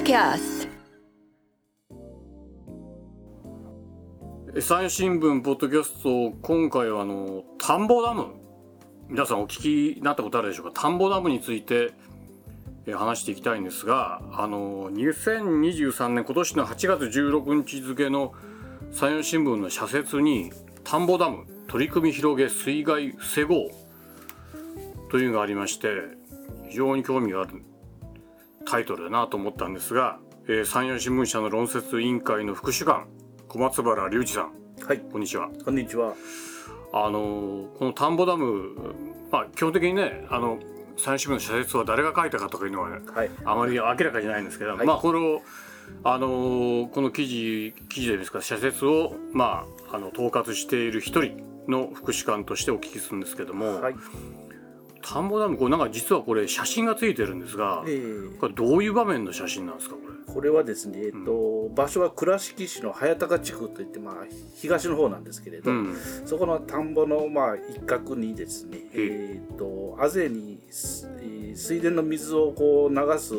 ドキャスト。山陽新聞ポッドキャスト、今回は田んぼダム、皆さんお聞きになったことあるでしょうか。田んぼダムについて話していきたいんですが、2023年今年の8月16日付の山陽新聞の社説に、田んぼダム取り組み広げ水害防ごうというのがありまして、非常に興味があるタイトルだなと思ったんですが、山陽新聞社の論説委員会の副主幹、小松原隆二さん、はい、こんにちは。こんにちは。この田んぼダム、基本的にね、山陽新聞の社説は誰が書いたかとかいうのは、ね、はい、あまり明らかじゃないんですけど、はい、これをこの記事ですか、社説を、統括している一人の副主幹としてお聞きするんですけども、はい、田んぼダム、これなんか実はこれ写真がついてるんですが、これどういう場面の写真なんですか？これはですね、場所は倉敷市の早高地区といって、東の方なんですけれど、そこの田んぼの、一角にですね、あぜに水田の水をこう流す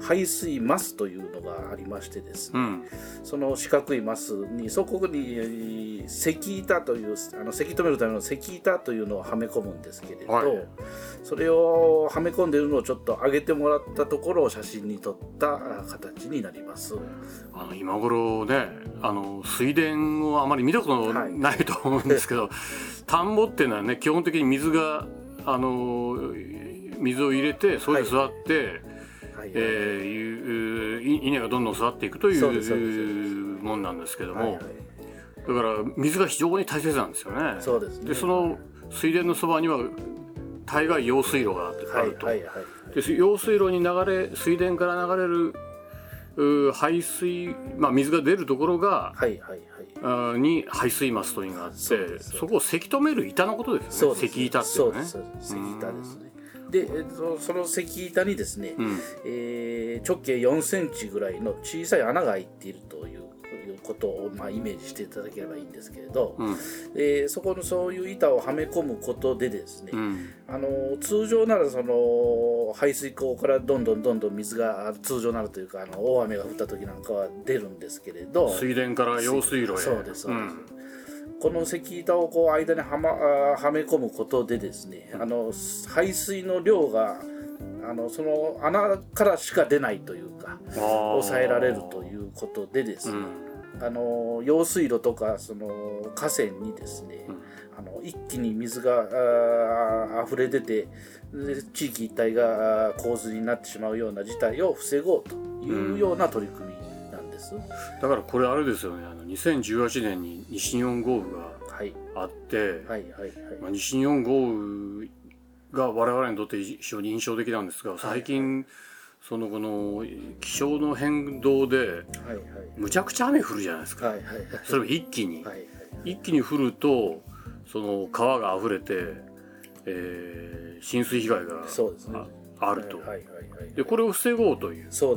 排水マスというのがありましてですね、その四角いマスに、そこに石板という、せき止めるための石板というのをはめ込むんですけれど、はい、それをはめ込んでいるのをちょっと上げてもらったところを写真に撮った形になります。今頃ね、水田をあまり見たことないと思うんですけど、はい、田んぼっていうのはね、基本的に水が水を入れて、それで育って、はいはい、稲がどんどん育っていくというもんなんですけども、はいはい、だから水が非常に大切なんですよね。そうですね。で、その水田のそばには大概用水路があると、はいはいはい、で用水路に水田から流れる排水、水が出るところが、はいはいはい、に排水マスというのがあって、そこをせき止める板のことですよね。石板っていうね。そうです、石板ですね。で、その石板にですね、直径4センチぐらいの小さい穴が開いているということを、イメージしていただければいいんですけれど、そこのそういう板をはめ込むことでですね、通常ならその排水溝からどんどん水が、通常ならというか、大雨が降った時なんかは出るんですけれど、水田から用水路へ。そうです、そうです。この石板をこう間にはめ込むことでですね、排水の量がその穴からしか出ないというか、抑えられるということでですね、用水路とかその河川にですね、一気に水が溢れ出て、地域一帯が洪水になってしまうような事態を防ごうというような取り組みなんです。だからこれあれですよね、2018年に西日本豪雨があって、はいはいはいはい、西日本豪雨が我々にとって非常に印象的なんですが、最近、はいはい、この気象の変動で、むちゃくちゃ雨降るじゃないですか、はいはいはい、それも一気に、はいはいはい、一気に降ると、その川があふれて、浸水被害があると、でこれを防ごうということ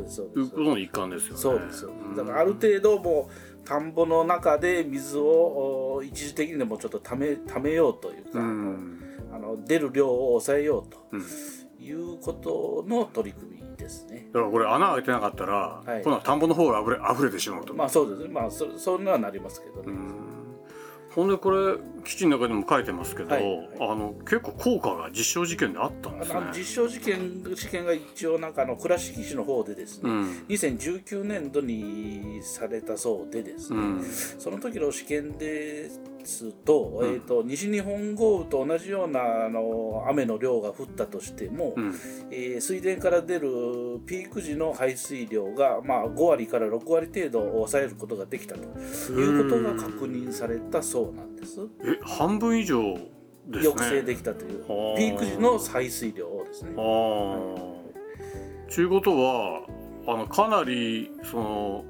の一環ですよね。そうですよ。だからある程度もう田んぼの中で水を一時的にでもちょっとためようというか、出る量を抑えようということの取り組みですね。だからこれ穴開いてなかったら、はい、この田んぼの方があふれてしまうと。そうですね。そんなはなりますけどね。ほんでこれ基地の中でも書いてますけど、結構効果が実証実験であったんですね。実証試験が一応倉敷市の方でですね、2019年度にされたそうでですね、その時の試験ですと、西日本豪雨と同じような雨の量が降ったとしても、水田から出るピーク時の排水量が、5割から6割程度を抑えることができたということが確認されたそうなんです。半分以上ですね、抑制できたというピーク時の排水量をですね。ということは、かなり洪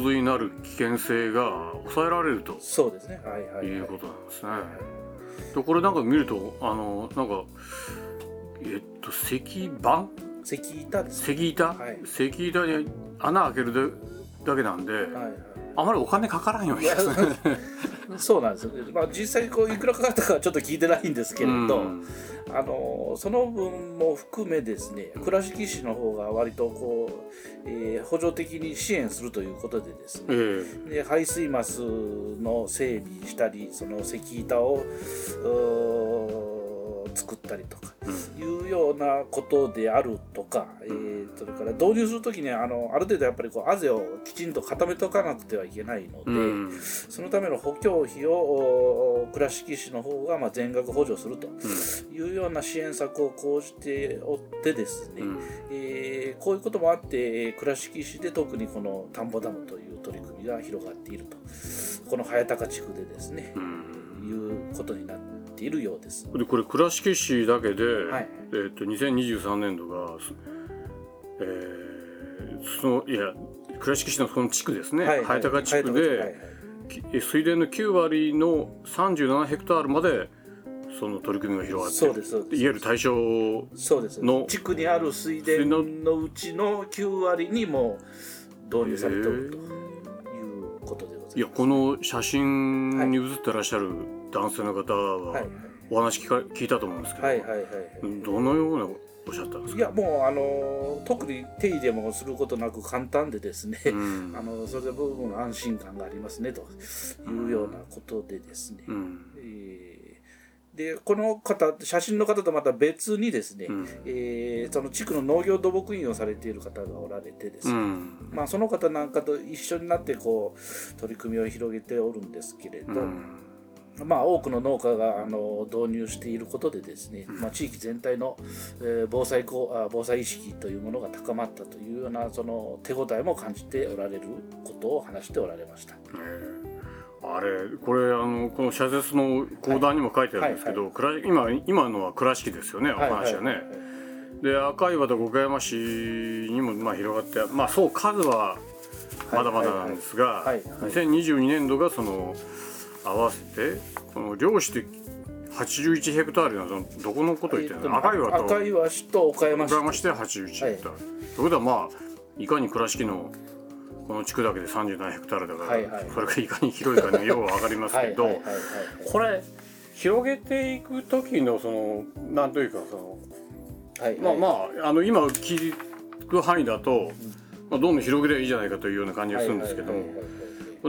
水になる危険性が抑えられると。そうですね、はいはいはい、いうことなんですね。でこれなんか見ると、石板ですね。石板に穴開けるだけなんで、はいはい、あまりお金かからんようにそうなんです、まあ、実際こういくらかかったかはちょっと聞いてないんですけれど、その分も含めですね、倉敷市の方が割とこう、補助的に支援するということでですね、で排水マスの整備したり、その石板を作ったりとかいうようなことであるとか、それから導入するときにある程度やっぱりこうあぜをきちんと固めておかなくてはいけないので、そのための補強費を倉敷市の方がまあ全額補助するというような支援策を講じておってですね、こういうこともあって倉敷市で特にこの田んぼダムという取り組みが広がっていると、この早高地区でですね、いうことになっているようです。でこれ倉敷市だけで、はい、2023年度が、いや倉敷市のその地区ですね、早高地区で、水田の9割の37ヘクタールまでその取り組みが広がっている。そうです、いわゆる対象の地区にある水田のうちの9割にも導入されているということでございます。いやこの写真に写ってらっしゃる、男性の方はお話聞いたと思うんですけど、どのようなおっしゃったんですか。いやもう特に手入れもすることなく簡単でですね、それで部分の安心感がありますねというようなことでですね、でこの方写真の方とまた別にですね、その地区の農業土木員をされている方がおられてですね、まあ、その方なんかと一緒になってこう取り組みを広げておるんですけれど、まあ、多くの農家が導入していることでですね、まあ、地域全体の防災意識というものが高まったというようなその手応えも感じておられることを話しておられました。これこの社説の講談にも書いてあるんですけど、今のは倉敷ですよね、お話はね、で赤岩と五箇山市にもまあ広がって、まあそう数はまだまだなんですが、2022年度がその合わせてこの漁師で81ヘクタールなどどこのことを言ってるの、赤岩市と岡山市で81ヘクタール、ということはまあいかに倉敷のこの地区だけで37ヘクタールだから、それがいかに広いかのようは分かりますけどこれ広げていく時のそのなんというかその、今聞く範囲だと、まあ、どんどん広げればいいじゃないかというような感じがするんですけども、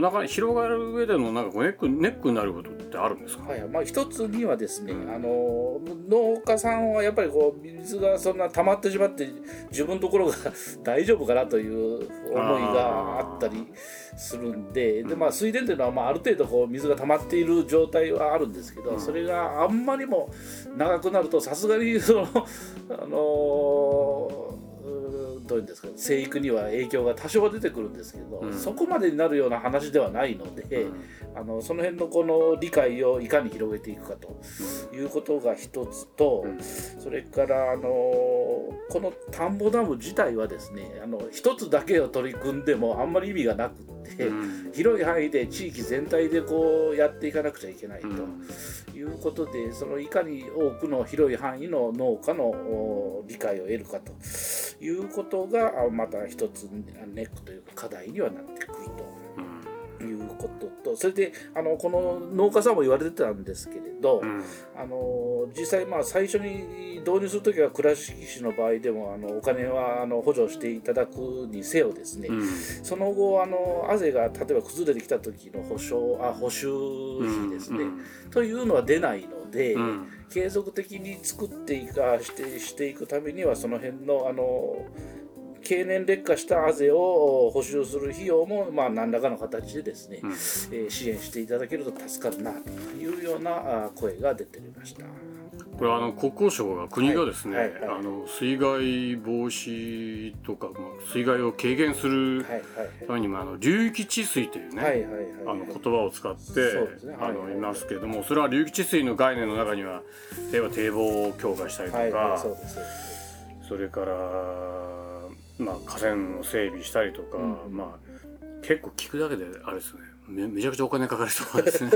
中に広がる上でのなんかネックになることってあるんですか。一つにはですね、農家さんはやっぱりこう水がそんな溜まってしまって自分のところが大丈夫かなという思いがあったりするんで、まあ、水田というのはまあある程度こう水が溜まっている状態はあるんですけど、それがあんまりも長くなるとさすがにそのどういうんですか、生育には影響が多少は出てくるんですけど、そこまでになるような話ではないので、その辺のこの理解をいかに広げていくかということが一つと、それからこの田んぼダム自体はですね、一つだけを取り組んでもあんまり意味がなくて、広い範囲で地域全体でこうやっていかなくちゃいけないということで、そのいかに多くの広い範囲の農家の理解を得るかということがまた一つネックというか課題にはなってくるということと、それでこの農家さんも言われてたんですけれど、実際まあ最初に導入するときは倉敷市の場合でもお金は補助していただくにせよですね、その後あぜが例えば崩れてきた時の補修費ですね、というのは出ないので、継続的に作っていくしていくためにはその辺の経年劣化したあぜを補修する費用もまあ何らかの形でですね、支援していただけると助かるなというような声が出ていました。これは国交省が国がですね、水害防止とか水害を軽減するためにも流域治水というね、言葉を使っていますけれども、それは流域治水の概念の中には例えば堤防を強化したりとか、それからまあ、河川を整備したりとか、まあ、結構聞くだけであれですね、 めちゃくちゃお金かかるとかですね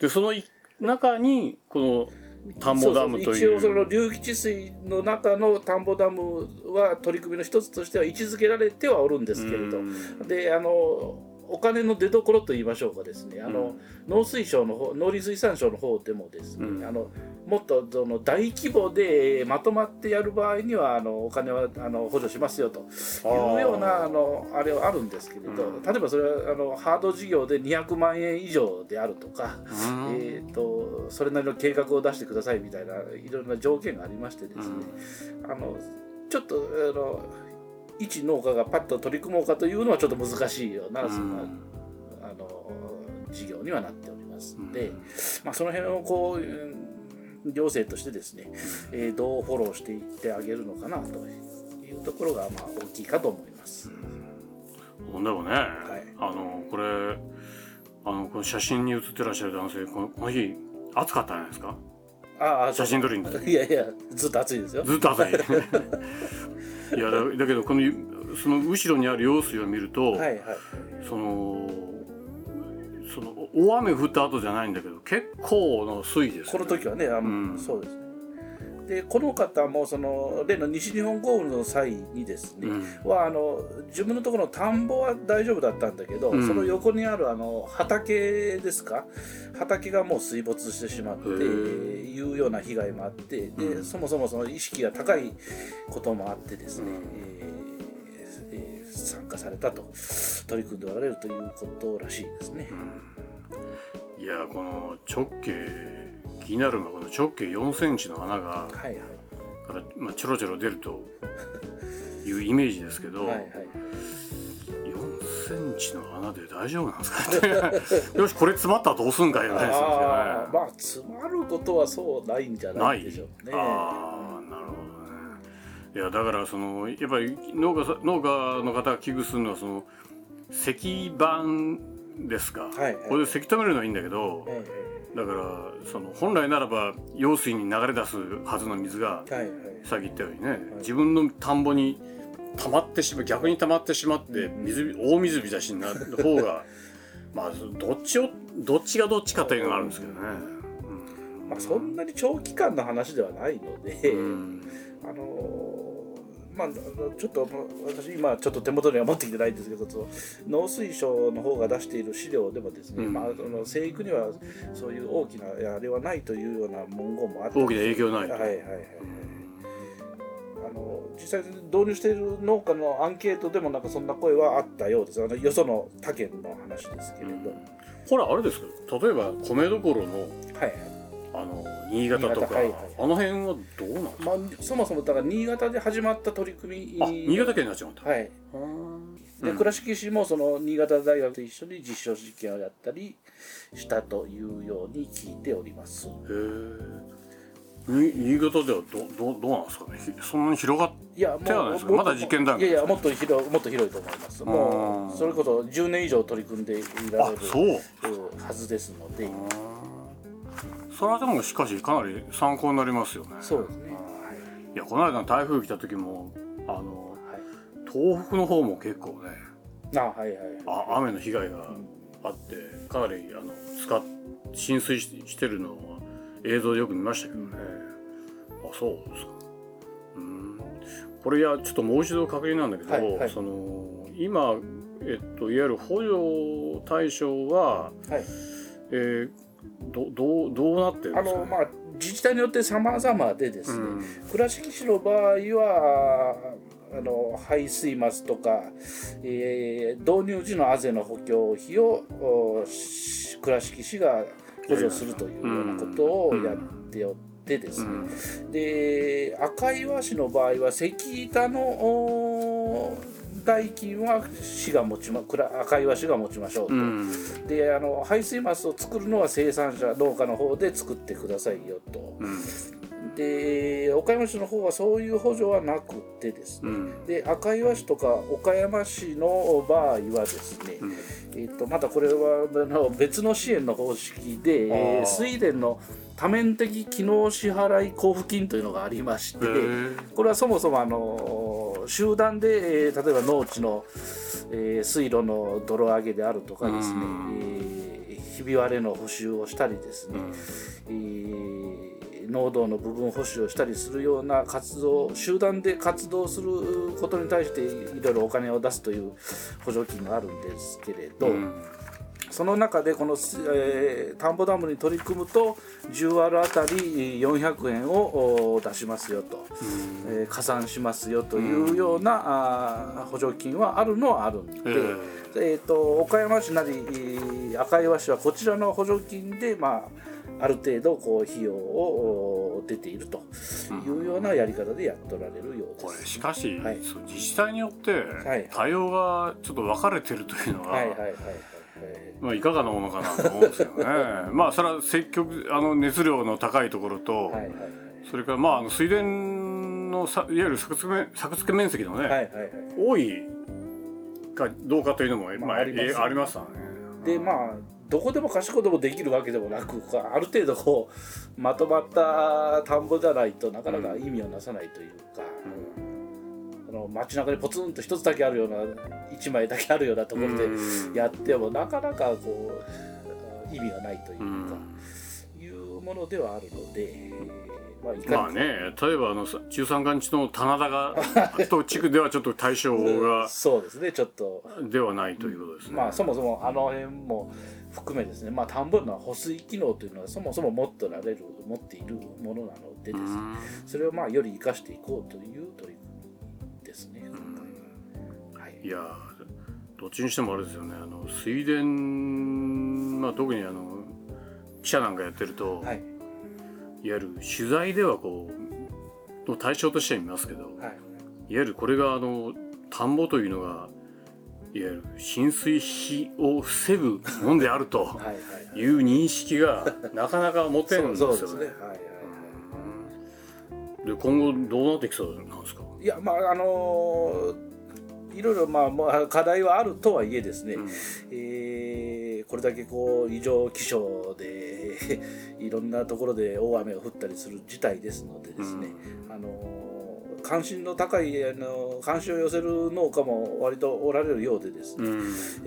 でその中にこの田んぼダムという、一応その流域治水の中の田んぼダムは取り組みの一つとしては位置づけられてはおるんですけれど、でお金の出所といいましょうかですね、農林水産省の方でもですね、もっとその大規模でまとまってやる場合にはお金は補助しますよというようなあれはあるんですけれど、例えばそれはハード事業で200万円以上であるとか、それなりの計画を出してくださいみたいないろんな条件がありましてですね、ちょっと一農家がパッと取り組もうかというのはちょっと難しいような、そんな事業にはなっておりますので、その辺をこう行政としてですね、どうフォローしていってあげるのかなというところが大きいかと思います。でもね、はい、この写真に写ってらっしゃる男性、この日暑かったじゃないですか。写真撮りに行って。いやいや、ずっと暑いですよ。ずっと暑い。いやだけどその後ろにある用水を見ると、はいはい、その大雨降った後じゃないんだけど結構の水位です、ね、この時はね、そうですね。でこの方も例の西日本豪雨の際にですね、自分のところの田んぼは大丈夫だったんだけど、その横にある畑ですか、畑がもう水没してしまっていうような被害もあって、でそもそもその意識が高いこともあってですね、参加されたと、取り組んでおられるということらしいですね。いやこの直径気になるのがこの直径4センチの穴がからちょろちょろ出るというイメージですけど、4センチの穴で大丈夫なんですかよしこれ詰まったらどうすんかじゃないですかね。詰まることはそうないんじゃないでしょうね。いやだからやっぱり農家の方が危惧するのは石板ですか、これで石止めるのはいいんだけど、だから本来ならば用水に流れ出すはずの水が、さっき言ったようにね、自分の田んぼに溜まってしまう、逆に溜まってしまって大水浸しになる方がどっちがどっちかというのがあるんですけどね。そんなに長期間の話ではないので、ちょっと私今ちょっと手元には持ってきてないんですけど、農水省の方が出している資料でもですね、生育にはそういう大きなあれはないというような文言もあって、大きな影響ないと、実際に導入している農家のアンケートでもそんな声はあったようです。よその他県の話ですけれど、ほらあれですけど、例えば米どころの、新潟とか、あの辺はどうなんですか。そもそもだから新潟で始まった取り組み、新潟県になっちゃうんだ。で倉敷市も新潟大学と一緒に実証実験をやったりしたというように聞いております。へえ。新潟ではどうなんですかね。そんなに広がってはないですか。まだ実験段階。もっと広いと思います。もうそれこそ10年以上取り組んでいられるはずですので。それはでもしかしかなり参考になりますよね。そうですね。いやこの間の台風来た時も東北の方も結構ね、雨の被害があって、かなり浸水してるのを映像でよく見ましたけどね。そうですか。これちょっともう一度確認なんだけど、今いわゆる補助対象は、どうなってるんですかね。自治体によって様々でですね、倉敷市の場合は排水マスとか、導入時のあぜの補強費を倉敷市が補助するというようなことをやっておってですね、で赤岩市の場合は石板の代金は赤岩市が持ちましょうと、で排水マスを作るのは生産者農家の方で作ってくださいよと、で岡山市の方はそういう補助はなくてですね、で赤岩市とか岡山市の場合はですね、またこれは別の支援の方式で、水田の多面的機能支払い交付金というのがありまして、これはそもそも集団で例えば農地の水路の泥上げであるとかですね、ひび割れの補修をしたりですね、農道の部分保守をしたりするような活動、集団で活動することに対していろいろお金を出すという補助金があるんですけれど、うん、その中でこの、田んぼダムに取り組むと10アールあたり400円を出しますよと、うん、加算しますよというような、うん、補助金はあるのはあるんで、岡山市なり赤岩市はこちらの補助金で、まあ、ある程度こう費用を出ているというようなやり方でやっとられるようです、うん、これしかし、はい、自治体によって対応がちょっと分かれてるというのが、はいはいはいはい、まあ、いかがなものかなと思うんですよねまあそれは積極熱量の高いところと、はいはいはい、それからまあ水田のいわゆる作付け面積のね、はいはいはい、多いかどうかというのも、まあ、ありますよね。でまあどこでもかしこでもできるわけでもなく、ある程度こうまとまった田んぼじゃないとなかなか意味をなさないというか、うん、街中にポツンと一つだけあるような、一枚だけあるようなところでやってもなかなかこう意味がないというか、いうものではあるので、まあ、いかにまあね、例えば中山間地の棚田がと地区ではちょっと対象が、うん、そうですね、ちょっとではないということですね。まあそもそもあの辺も含めですね、まあ、田んぼの保水機能というのはそもそも持っているものなのでですね、それをまあより生かしていこうという取り組みですね。うん、はい、いやどっちにしてもあれですよね、水田、まあ、特に記者なんかやってると、はい、いわゆる取材ではこう対象としては見ますけど、はい、いわゆるこれが田んぼというのがいわゆる浸水被を防ぐものであるという認識がなかなか持てるんですよね。そうですね、はいはいはい、で今後どうなってきそうなんですか。いやまあいろいろ、まあ、課題はあるとはいえですね、うん、これだけこう異常気象でいろんなところで大雨が降ったりする事態ですのでですね、うん、関心の高い関心を寄せる農家も割とおられるようでですね、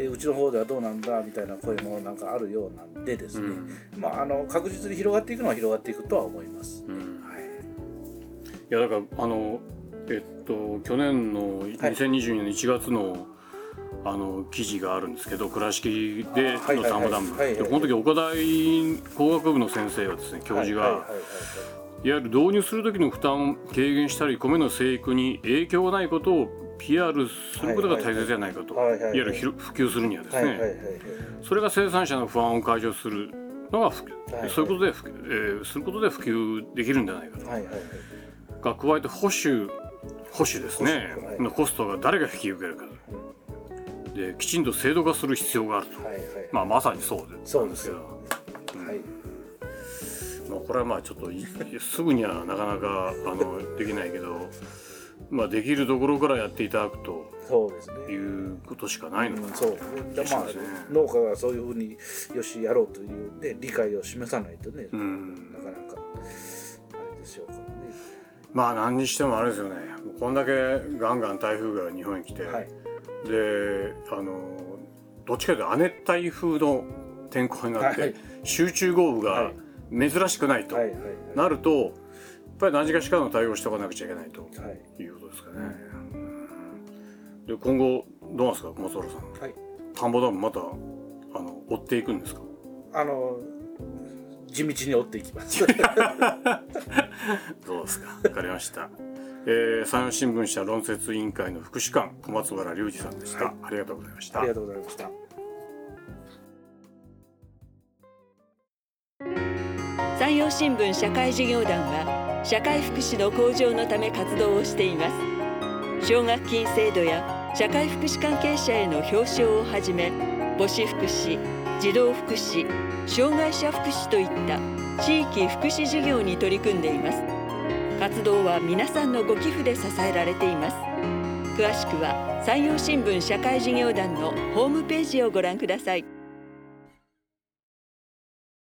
うん、うちの方ではどうなんだみたいな声もなんかあるようなんでですね、うん、まあ確実に広がっていくのは広がっていくとは思います、うん、はい、いやだから去年の2022年1月の、記事があるんですけど、倉敷での田んぼダム、でこの時岡大工学部の先生がですね、教授が、いわゆる導入する時の負担を軽減したり米の生育に影響がないことを PR することが大切じゃないかと、いわゆる普及するにはですね、それが生産者の不安を解消するのがそういうことですることで普及できるんじゃないかと、が加えて保守ですね、のコストが誰が引き受けるかできちんと制度化する必要があると、はいはいはい、まあ、まさにそうなんですけど、はい、まあ、これはまあちょっとすぐにはなかなかできないけど、まあ、できるところからやっていただくということしかないのかなと、農家がそういうふうによしやろうという、ね、理解を示さないとね、うん、なかなかあれでしょうかね。まあ何にしてもあれですよね、こんだけガンガン台風が日本に来て、はい、でどっちかというと亜熱帯風の天候になって、はい、集中豪雨が珍しくないとなると、やっぱり何時かしかの対応しておかなくちゃいけないということですかね、はい、で今後どうなんですか、松原さん、はい、田んぼダムまた追っていくんですか。地道に追っていきますどうですか、分かりました山陽新聞社論説委員会の副主幹小松原隆二さんでした、はい、ありがとうございました。ありがとうございました。山陽新聞社会事業団は社会福祉の向上のため活動をしています。奨学金制度や社会福祉関係者への表彰をはじめ、母子福祉、児童福祉、障害者福祉といった地域福祉事業に取り組んでいます。活動は皆さんのご寄付で支えられています。詳しくは山陽新聞社会事業団のホームページをご覧ください。